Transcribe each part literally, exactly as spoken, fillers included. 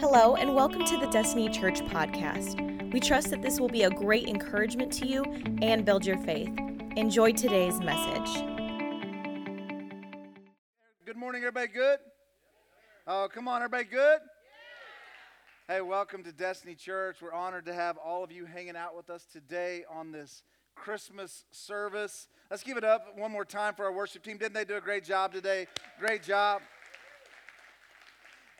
Hello, and welcome to the Destiny Church podcast. We trust that this will be a great encouragement to you and build your faith. Enjoy today's message. Good morning, everybody. Good? Oh, come on, everybody. Good? Hey, welcome to Destiny Church. We're honored to have all of you hanging out with us today on this Christmas service. Let's give it up one more time for our worship team. Didn't they do a great job today? Great job.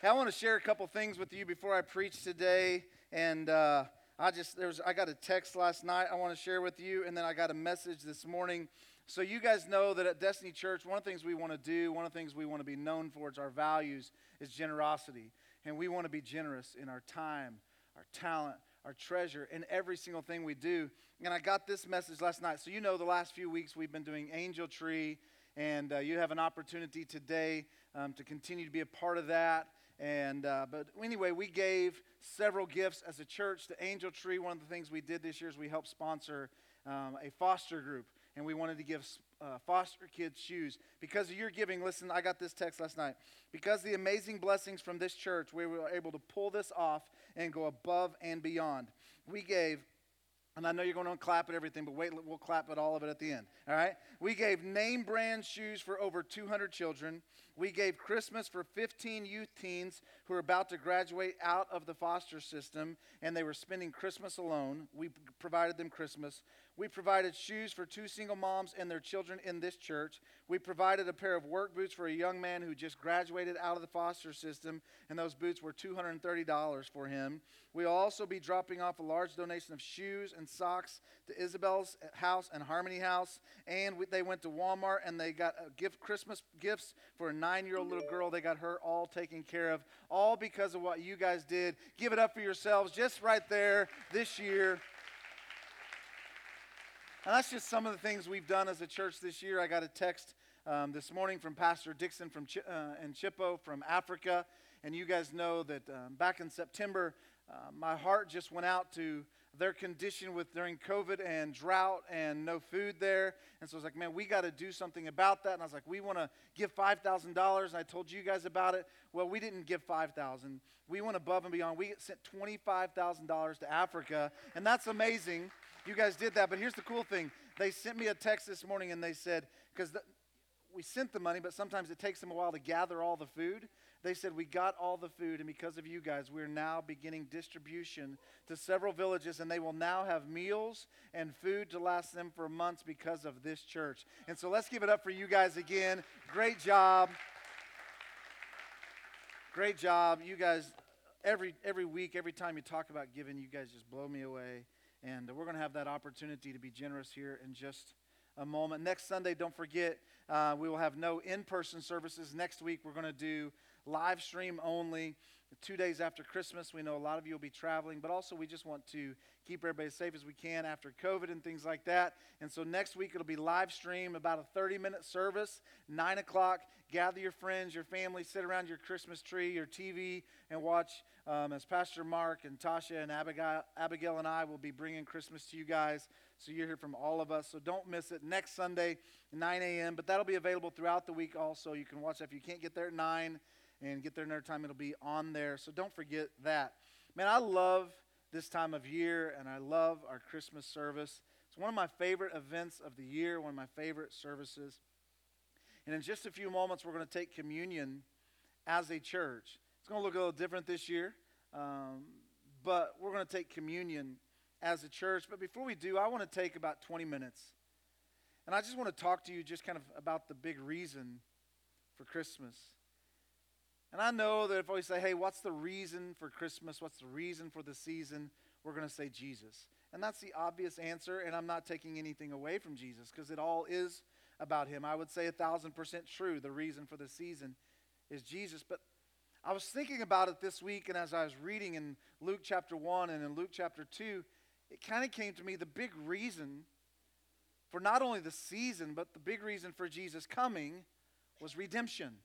I want to share a couple things with you before I preach today, and uh, I just there was I got a text last night I want to share with you, and then I got a message this morning. So you guys know that at Destiny Church, one of the things we want to do, one of the things we want to be known for, is our values, is generosity, and we want to be generous in our time, our talent, our treasure, and every single thing we do. And I got this message last night. So you know, the last few weeks we've been doing Angel Tree, and uh, you have an opportunity today um, to continue to be a part of that. And uh, but anyway, we gave several gifts as a church to Angel Tree. One of the things we did this year is we helped sponsor um, a foster group, and we wanted to give uh, foster kids shoes. Because of your giving, listen, I got this text last night. Because of the amazing blessings from this church, we were able to pull this off and go above and beyond. We gave, and I know you're going to clap at everything, but wait, we'll clap at all of it at the end, all right? We gave name brand shoes for over two hundred children. We gave Christmas for fifteen youth teens who are about to graduate out of the foster system, and they were spending Christmas alone. We provided them Christmas. We provided shoes for two single moms and their children in this church. We provided a pair of work boots for a young man who just graduated out of the foster system, and those boots were two hundred thirty dollars for him. We'll also be dropping off a large donation of shoes and socks to Isabel's House and Harmony House, and we, they went to Walmart, and they got a gift, Christmas gifts for a nine-year-old little girl. They got her all taken care of, all because of what you guys did. Give it up for yourselves just right there this year. And that's just some of the things we've done as a church this year. I got a text um, this morning from Pastor Dixon from Ch- uh, and Chippo from Africa. And you guys know that um, back in September, uh, my heart just went out to their condition with during COVID and drought and no food there. And so I was like, man, we got to do something about that. And I was like, we want to give five thousand dollars. And I told you guys about it. Well, we didn't give five thousand dollars. We went above and beyond. We sent twenty-five thousand dollars to Africa. And that's amazing. You guys did that, but here's the cool thing. They sent me a text this morning, and they said, because the, we sent the money, but sometimes it takes them a while to gather all the food. They said, we got all the food, and because of you guys, we're now beginning distribution to several villages, and they will now have meals and food to last them for months because of this church. And so let's give it up for you guys again. Great job. Great job. You guys, every every week, every time you talk about giving, you guys just blow me away. And we're going to have that opportunity to be generous here in just a moment. Next Sunday, don't forget, uh, we will have no in-person services. Next week, we're going to do live stream only. Two days after Christmas, we know a lot of you will be traveling, but also we just want to keep everybody as safe as we can after COVID and things like that. And so next week, it'll be live stream, about a thirty-minute service, nine o'clock. Gather your friends, your family, sit around your Christmas tree, your T V, and watch um, as Pastor Mark and Tasha and Abigail, Abigail and I will be bringing Christmas to you guys. So you'll hear from all of us. So don't miss it next Sunday, nine a.m. But that'll be available throughout the week also. You can watch that. If you can't get there at nine and get there another time, it'll be on there. So don't forget that. Man, I love this time of year, and I love our Christmas service. It's one of my favorite events of the year, one of my favorite services. And in just a few moments, we're going to take communion as a church. It's going to look a little different this year, um, but we're going to take communion as a church. But before we do, I want to take about twenty minutes. And I just want to talk to you just kind of about the big reason for Christmas. And I know that if we say, hey, what's the reason for Christmas? What's the reason for the season? We're going to say Jesus. And that's the obvious answer, and I'm not taking anything away from Jesus, because it all is about him. I would say a thousand percent true. The reason for the season is Jesus. But I was thinking about it this week, and as I was reading in Luke chapter one and in Luke chapter two, it kind of came to me the big reason for not only the season, but the big reason for Jesus coming was redemption.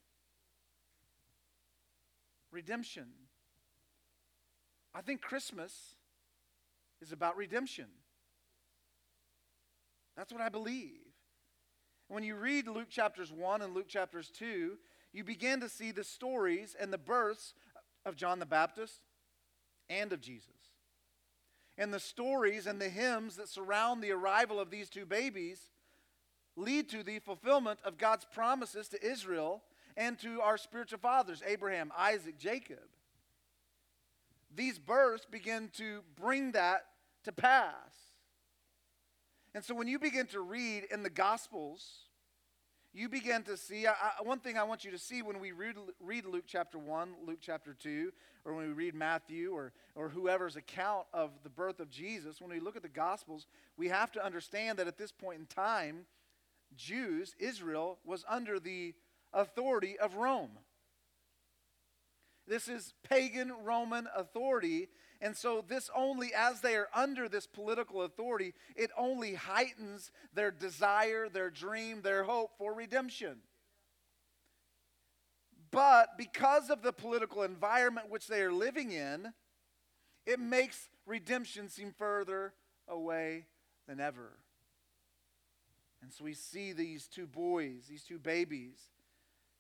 Redemption. I think Christmas is about redemption. That's what I believe. When you read Luke chapters one and Luke chapters two, you begin to see the stories and the births of John the Baptist and of Jesus. And the stories and the hymns that surround the arrival of these two babies lead to the fulfillment of God's promises to Israel and to our spiritual fathers, Abraham, Isaac, Jacob. These births begin to bring that to pass. And so when you begin to read in the Gospels, you begin to see, I, I, one thing I want you to see when we read, read Luke chapter one, Luke chapter two, or when we read Matthew or, or whoever's account of the birth of Jesus, when we look at the Gospels, we have to understand that at this point in time, Jews, Israel, was under the authority of Rome. This is pagan Roman authority, and so this only, as they are under this political authority, it only heightens their desire, their dream, their hope for redemption. But because of the political environment which they are living in, it makes redemption seem further away than ever. And so we see these two boys, these two babies,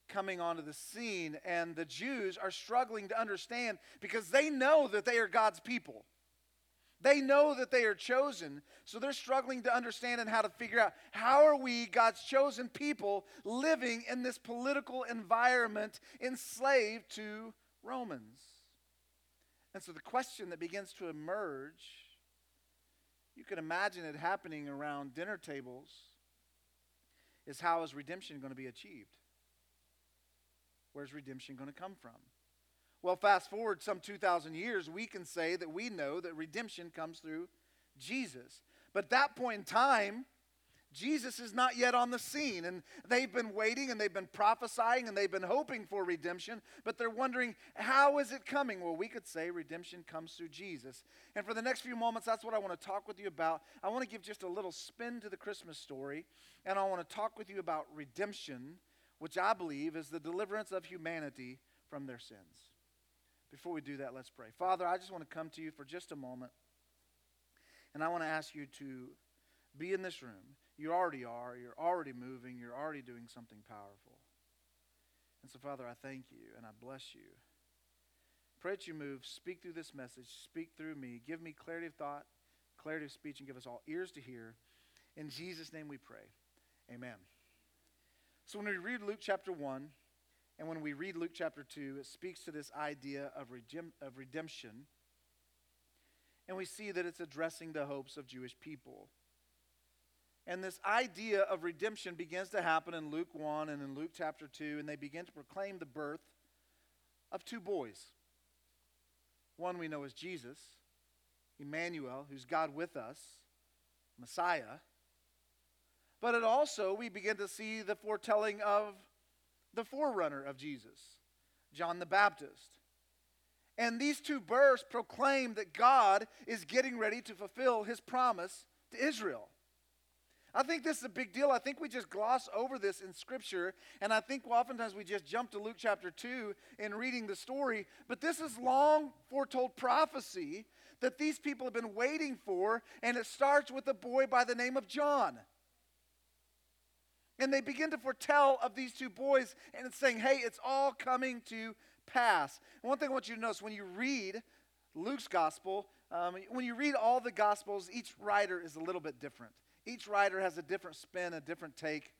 coming onto the scene, and the Jews are struggling to understand because they know that they are God's people. They know that they are chosen, so they're struggling to understand and how to figure out, how are we, God's chosen people, living in this political environment enslaved to Romans? And so the question that begins to emerge, you can imagine it happening around dinner tables, is how is redemption going to be achieved? Where's redemption going to come from? Well, fast forward some two thousand years, we can say that we know that redemption comes through Jesus. But at that point in time, Jesus is not yet on the scene, and they've been waiting, and they've been prophesying, and they've been hoping for redemption, but they're wondering, how is it coming? Well, we could say redemption comes through Jesus. And for the next few moments, that's what I want to talk with you about. I want to give just a little spin to the Christmas story, and I want to talk with you about redemption, which I believe is the deliverance of humanity from their sins. Before we do that, let's pray. Father, I just want to come to you for just a moment, and I want to ask you to be in this room. You already are. You're already moving. You're already doing something powerful. And so, Father, I thank you, and I bless you. Pray that you move. Speak through this message. Speak through me. Give me clarity of thought, clarity of speech, and give us all ears to hear. In Jesus' name we pray. Amen. So when we read Luke chapter one, and when we read Luke chapter two, it speaks to this idea of of redemption. And we see that it's addressing the hopes of Jewish people. And this idea of redemption begins to happen in Luke one and in Luke chapter two, and they begin to proclaim the birth of two boys. One we know is Jesus, Emmanuel, who's God with us, Messiah. But it also, we begin to see the foretelling of the forerunner of Jesus, John the Baptist. And these two births proclaim that God is getting ready to fulfill his promise to Israel. I think this is a big deal. I think we just gloss over this in Scripture, and I think oftentimes we just jump to Luke chapter two in reading the story, but this is long foretold prophecy that these people have been waiting for, and it starts with a boy by the name of John. And they begin to foretell of these two boys, and it's saying, hey, it's all coming to pass. And one thing I want you to notice, when you read Luke's gospel, um, when you read all the gospels, each writer is a little bit different. Each writer has a different spin, a different take.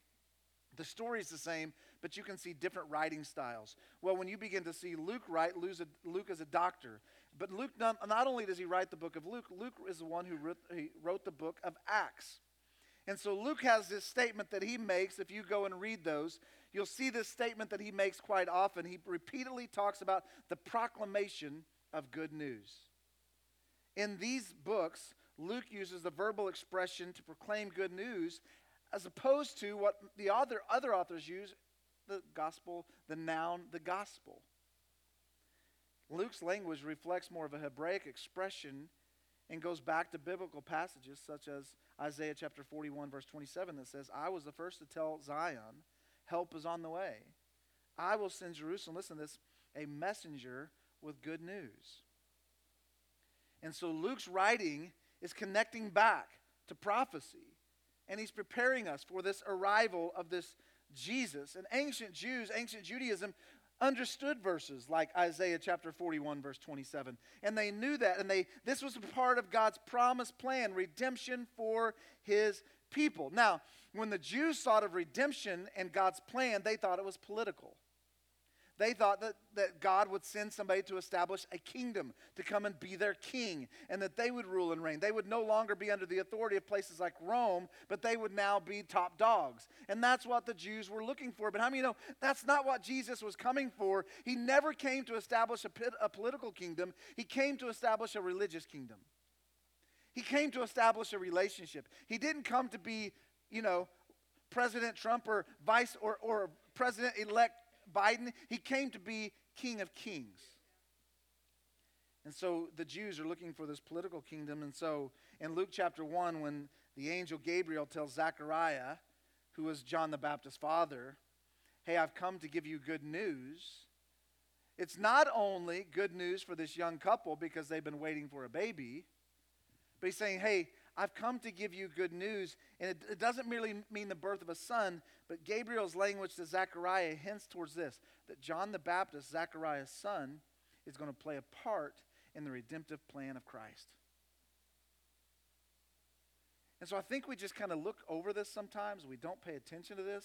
The story is the same, but you can see different writing styles. Well, when you begin to see Luke write, Luke is a doctor. But Luke, not, not only does he write the book of Luke, Luke is the one who wrote, he wrote the book of Acts. And so Luke has this statement that he makes. If you go and read those, you'll see this statement that he makes quite often. He repeatedly talks about the proclamation of good news. In these books, Luke uses the verbal expression to proclaim good news as opposed to what the other, other authors use, the gospel, the noun, the gospel. Luke's language reflects more of a Hebraic expression and goes back to biblical passages such as Isaiah chapter forty-one verse twenty-seven that says, I was the first to tell Zion, help is on the way. I will send Jerusalem, listen to this, a messenger with good news. And so Luke's writing is connecting back to prophecy, and he's preparing us for this arrival of this Jesus. And ancient Jews, ancient Judaism understood verses like Isaiah chapter forty-one, verse twenty-seven. And they knew that. And they this was part of God's promised plan, redemption for his people. Now, when the Jews thought of redemption and God's plan, they thought it was political. They thought that, that God would send somebody to establish a kingdom, to come and be their king, and that they would rule and reign. They would no longer be under the authority of places like Rome, but they would now be top dogs. And that's what the Jews were looking for. But how many know that's not what Jesus was coming for? He never came to establish a, pit, a political kingdom. He came to establish a religious kingdom. He came to establish a relationship. He didn't come to be, you know, President Trump or Vice or, or President-elect Biden. He came to be King of Kings. And so the Jews are looking for this political kingdom. And so in Luke chapter one, when the angel Gabriel tells Zechariah, who was John the Baptist's father, hey, I've come to give you good news. It's not only good news for this young couple because they've been waiting for a baby, but he's saying, hey, I've come to give you good news. And it, it doesn't merely mean the birth of a son, but Gabriel's language to Zechariah hints towards this, that John the Baptist, Zechariah's son, is going to play a part in the redemptive plan of Christ. And so I think we just kind of look over this sometimes. We don't pay attention to this.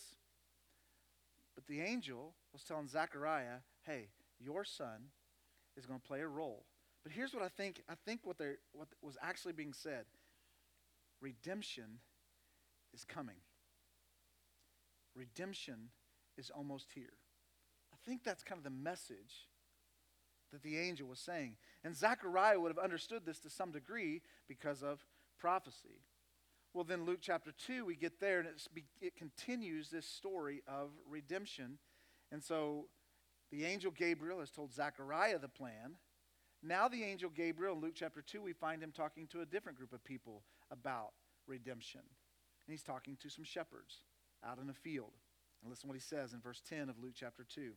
But the angel was telling Zechariah, hey, your son is going to play a role. But here's what I think. I think what, what was actually being said. Redemption is coming. Redemption is almost here. I think that's kind of the message that the angel was saying. And Zechariah would have understood this to some degree because of prophecy. Well, then Luke chapter two, we get there, and it's, it continues this story of redemption. And so the angel Gabriel has told Zechariah the plan. Now the angel Gabriel in Luke chapter two, we find him talking to a different group of people about redemption. And he's talking to some shepherds out in a field. And listen to what he says in verse ten of Luke chapter two.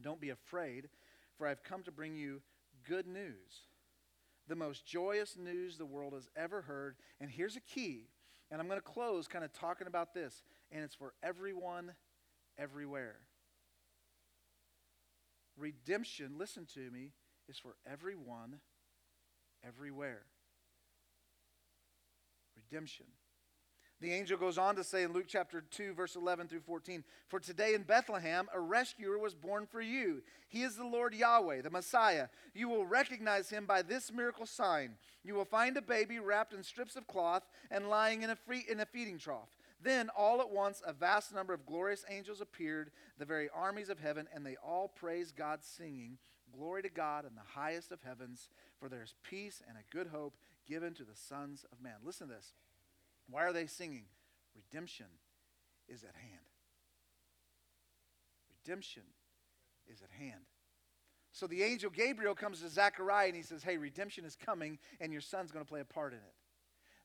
Don't be afraid, for I've come to bring you good news, the most joyous news the world has ever heard. And here's a key, and I'm going to close kind of talking about this, and it's for everyone, everywhere. Redemption, listen to me, is for everyone, everywhere. Redemption. The angel goes on to say in Luke chapter two, verse eleven through fourteen, for today in Bethlehem a rescuer was born for you. He is the Lord Yahweh, the Messiah. You will recognize him by this miracle sign. You will find a baby wrapped in strips of cloth and lying in a, free, in a feeding trough. Then all at once a vast number of glorious angels appeared, the very armies of heaven, and they all praised God, singing, glory to God in the highest of heavens, for there is peace and a good hope given to the sons of man. Listen to this. Why are they singing? Redemption is at hand. Redemption is at hand. So the angel Gabriel comes to Zechariah and he says, hey, redemption is coming and your son's going to play a part in it.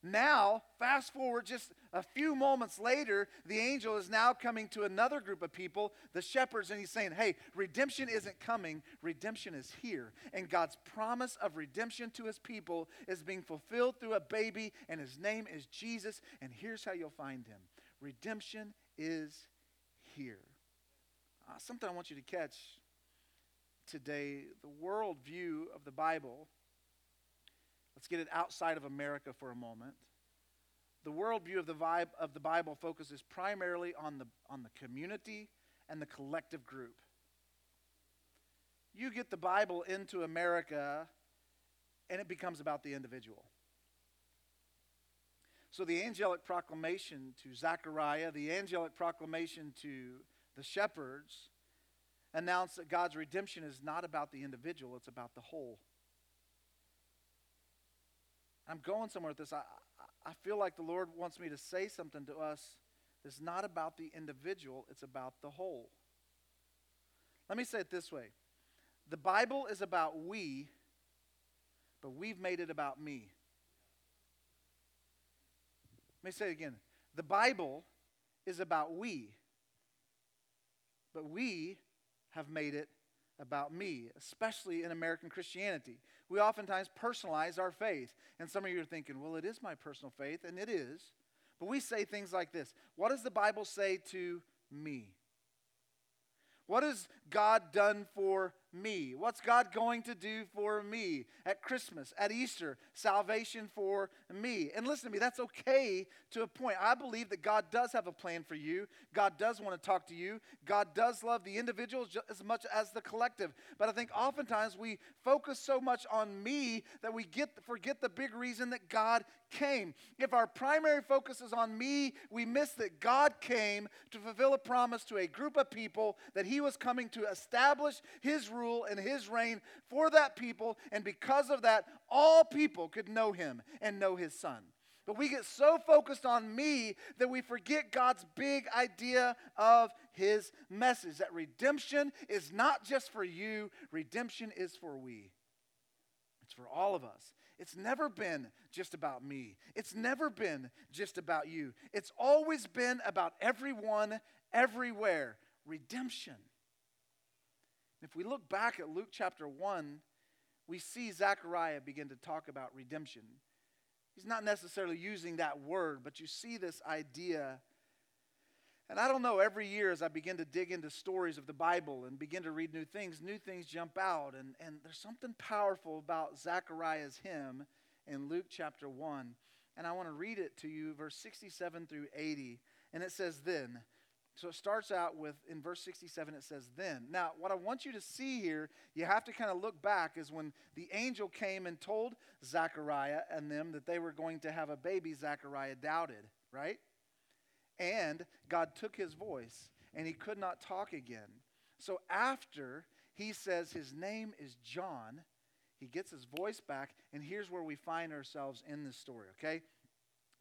Now, fast forward just a few moments later, the angel is now coming to another group of people, the shepherds, and he's saying, hey, redemption isn't coming, redemption is here. And God's promise of redemption to his people is being fulfilled through a baby, and his name is Jesus, and here's how you'll find him. Redemption is here. Uh, something I want you to catch today, the worldview of the Bible. Let's get it outside of America for a moment. The worldview of the vibe of the Bible focuses primarily on the on the community and the collective group. You get the Bible into America, and it becomes about the individual. So the angelic proclamation to Zechariah, the angelic proclamation to the shepherds, announced that God's redemption is not about the individual, it's about the whole. I'm going somewhere with this. I, I feel like the Lord wants me to say something to us that's not about the individual, it's about the whole. Let me say it this way. The Bible is about we, but we've made it about me. Let me say it again. The Bible is about we, but we have made it about me, especially in American Christianity. We oftentimes personalize our faith. And some of you are thinking, well, it is my personal faith, and it is. But we say things like this. What does the Bible say to me? What does God done for me? What's God going to do for me at Christmas, at Easter? Salvation for me. And listen to me, that's okay to a point. I believe that God does have a plan for you. God does want to talk to you. God does love the individual just as much as the collective. But I think oftentimes we focus so much on me that we get forget the big reason that God came. If our primary focus is on me, we miss that God came to fulfill a promise to a group of people that he was coming to establish his rule and his reign for that people, and because of that, all people could know him and know his son. But we get so focused on me that we forget God's big idea of his message, that redemption is not just for you, redemption is for we. It's for all of us. It's never been just about me. It's never been just about you. It's always been about everyone, everywhere. Redemption. If we look back at Luke chapter one, we see Zechariah begin to talk about redemption. He's not necessarily using that word, but you see this idea. And I don't know, every year as I begin to dig into stories of the Bible and begin to read new things, new things jump out. And, and there's something powerful about Zechariah's hymn in Luke chapter one. And I want to read it to you, verse sixty-seven through eighty. And it says, then... So it starts out with, in verse sixty-seven, it says, then. Now, what I want you to see here, you have to kind of look back, is when the angel came and told Zechariah and them that they were going to have a baby, Zechariah doubted, right? And God took his voice, and he could not talk again. So after he says his name is John, he gets his voice back, and here's where we find ourselves in this story, okay?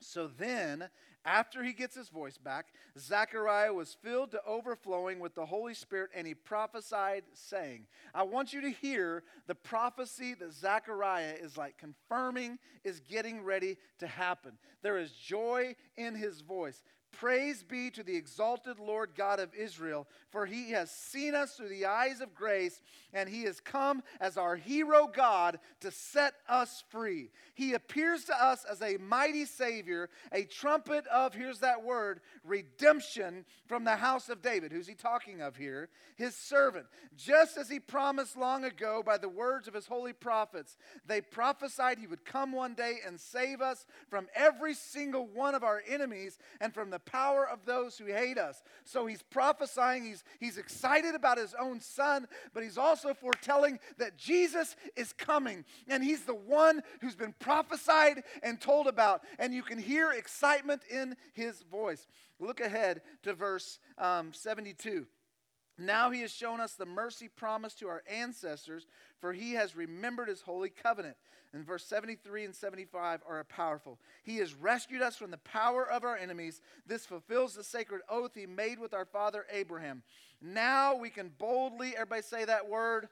So then, after he gets his voice back, Zechariah was filled to overflowing with the Holy Spirit, and he prophesied, saying, I want you to hear the prophecy that Zechariah is like confirming is getting ready to happen. There is joy in his voice. Praise be to the exalted Lord God of Israel, for he has seen us through the eyes of grace, and he has come as our hero God to set us free. He appears to us as a mighty Savior, a trumpet of, here's that word, redemption from the house of David. Who's he talking of here? His servant. Just as he promised long ago by the words of his holy prophets, they prophesied he would come one day and save us from every single one of our enemies and from the power of those who hate us. So he's prophesying, he's, he's excited about his own son, but he's also foretelling that Jesus is coming, and he's the one who's been prophesied and told about, and you can hear excitement in his voice. Look ahead to verse um, seventy-two. Now he has shown us the mercy promised to our ancestors, for he has remembered his holy covenant. And verse seventy-three and seventy-five are powerful. He has rescued us from the power of our enemies. This fulfills the sacred oath he made with our father Abraham. Now we can boldly, everybody say that word.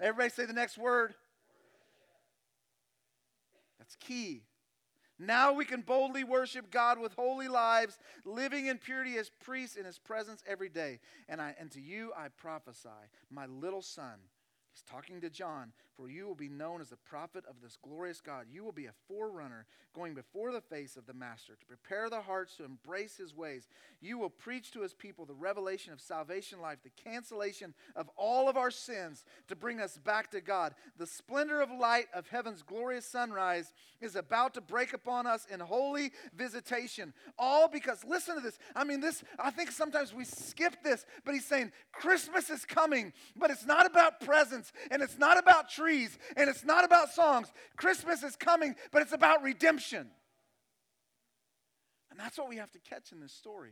Everybody say the next word. That's key. Now we can boldly worship God with holy lives, living in purity as priests in his presence every day. And I and to you I prophesy, my little son, he's talking to John, for you will be known as the prophet of this glorious God. You will be a forerunner going before the face of the Master to prepare the hearts to embrace his ways. You will preach to his people the revelation of salvation life, the cancellation of all of our sins to bring us back to God. The splendor of light of heaven's glorious sunrise is about to break upon us in holy visitation. All because, listen to this, I mean this, I think sometimes we skip this, but he's saying Christmas is coming, but it's not about presents, and it's not about trees, and it's not about songs. Christmas is coming, but it's about redemption. And that's what we have to catch in this story.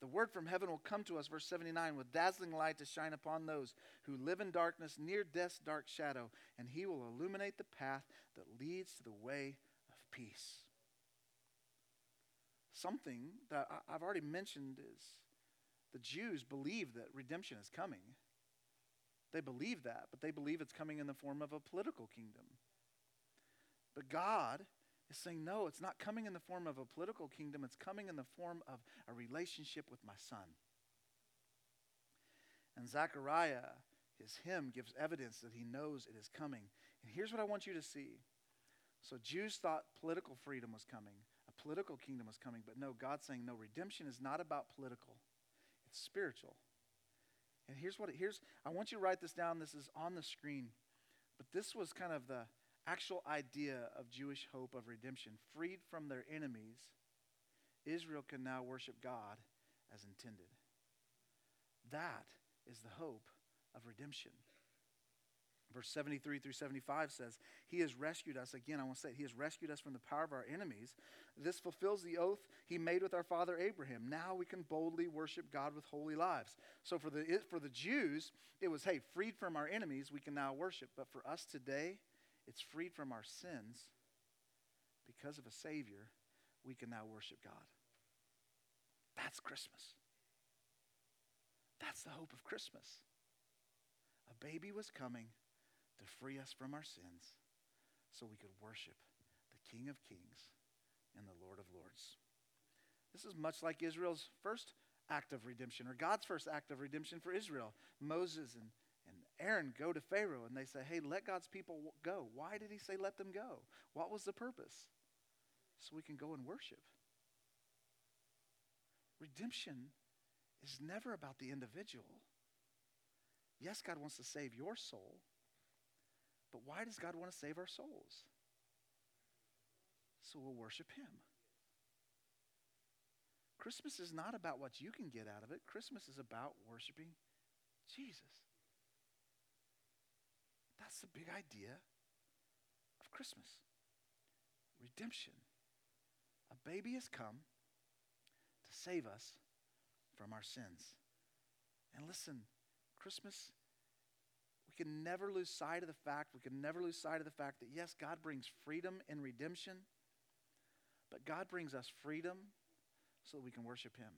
The word from heaven will come to us, verse seventy-nine, with dazzling light to shine upon those who live in darkness, near death's dark shadow, and he will illuminate the path that leads to the way of peace. Something that I've already mentioned is the Jews believe that redemption is coming. They believe that, but they believe it's coming in the form of a political kingdom. But God is saying, no, it's not coming in the form of a political kingdom. It's coming in the form of a relationship with my son. And Zechariah, his hymn, gives evidence that he knows it is coming. And here's what I want you to see. So Jews thought political freedom was coming. A political kingdom was coming. But no, God's saying, no, redemption is not about political. It's spiritual. And here's what, it, here's, I want you to write this down. This is on the screen. But this was kind of the actual idea of Jewish hope of redemption. Freed from their enemies, Israel can now worship God as intended. That is the hope of redemption. Verse seventy-three through seventy-five says, he has rescued us. Again, I want to say it. He has rescued us from the power of our enemies. This fulfills the oath he made with our father Abraham. Now we can boldly worship God with holy lives. So for the for the Jews, it was, hey, freed from our enemies, we can now worship. But for us today, it's freed from our sins. Because of a Savior, we can now worship God. That's Christmas. That's the hope of Christmas. A baby was coming to free us from our sins so we could worship the King of Kings and the Lord of Lords. This is much like Israel's first act of redemption, or God's first act of redemption for Israel. Moses and, and Aaron go to Pharaoh and they say, hey, let God's people go. Why did he say let them go? What was the purpose? So we can go and worship. Redemption is never about the individual. Yes, God wants to save your soul, but why does God want to save our souls? So we'll worship him. Christmas is not about what you can get out of it. Christmas is about worshiping Jesus. That's the big idea of Christmas. Redemption. A baby has come to save us from our sins. And listen, Christmas, we can never lose sight of the fact, we can never lose sight of the fact that yes, God brings freedom and redemption, but God brings us freedom so that we can worship him.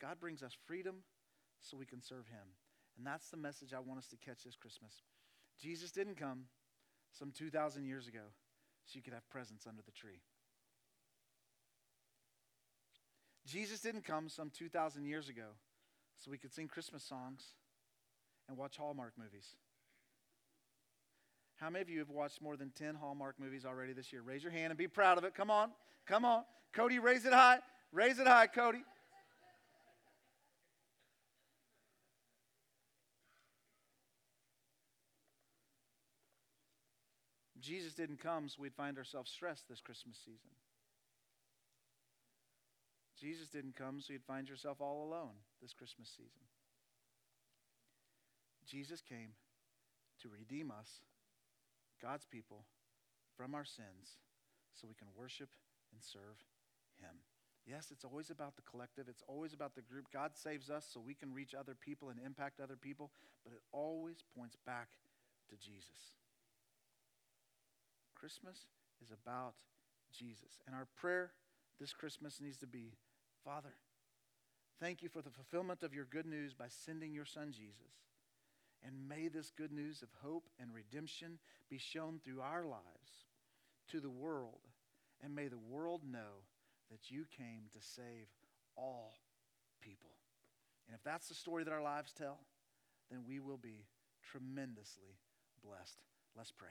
God brings us freedom so we can serve him. And that's the message I want us to catch this Christmas. Jesus didn't come some two thousand years ago so you could have presents under the tree. Jesus didn't come some two thousand years ago so we could sing Christmas songs and watch Hallmark movies. How many of you have watched more than ten Hallmark movies already this year? Raise your hand and be proud of it. Come on. Come on. Cody, raise it high. Raise it high, Cody. Jesus didn't come so we'd find ourselves stressed this Christmas season. Jesus didn't come so you'd find yourself all alone this Christmas season. Jesus came to redeem us, God's people, from our sins so we can worship and serve him. Yes, it's always about the collective. It's always about the group. God saves us so we can reach other people and impact other people, but it always points back to Jesus. Christmas is about Jesus. And our prayer this Christmas needs to be, Father, thank you for the fulfillment of your good news by sending your son Jesus. And may this good news of hope and redemption be shown through our lives to the world. And may the world know that you came to save all people. And if that's the story that our lives tell, then we will be tremendously blessed. Let's pray.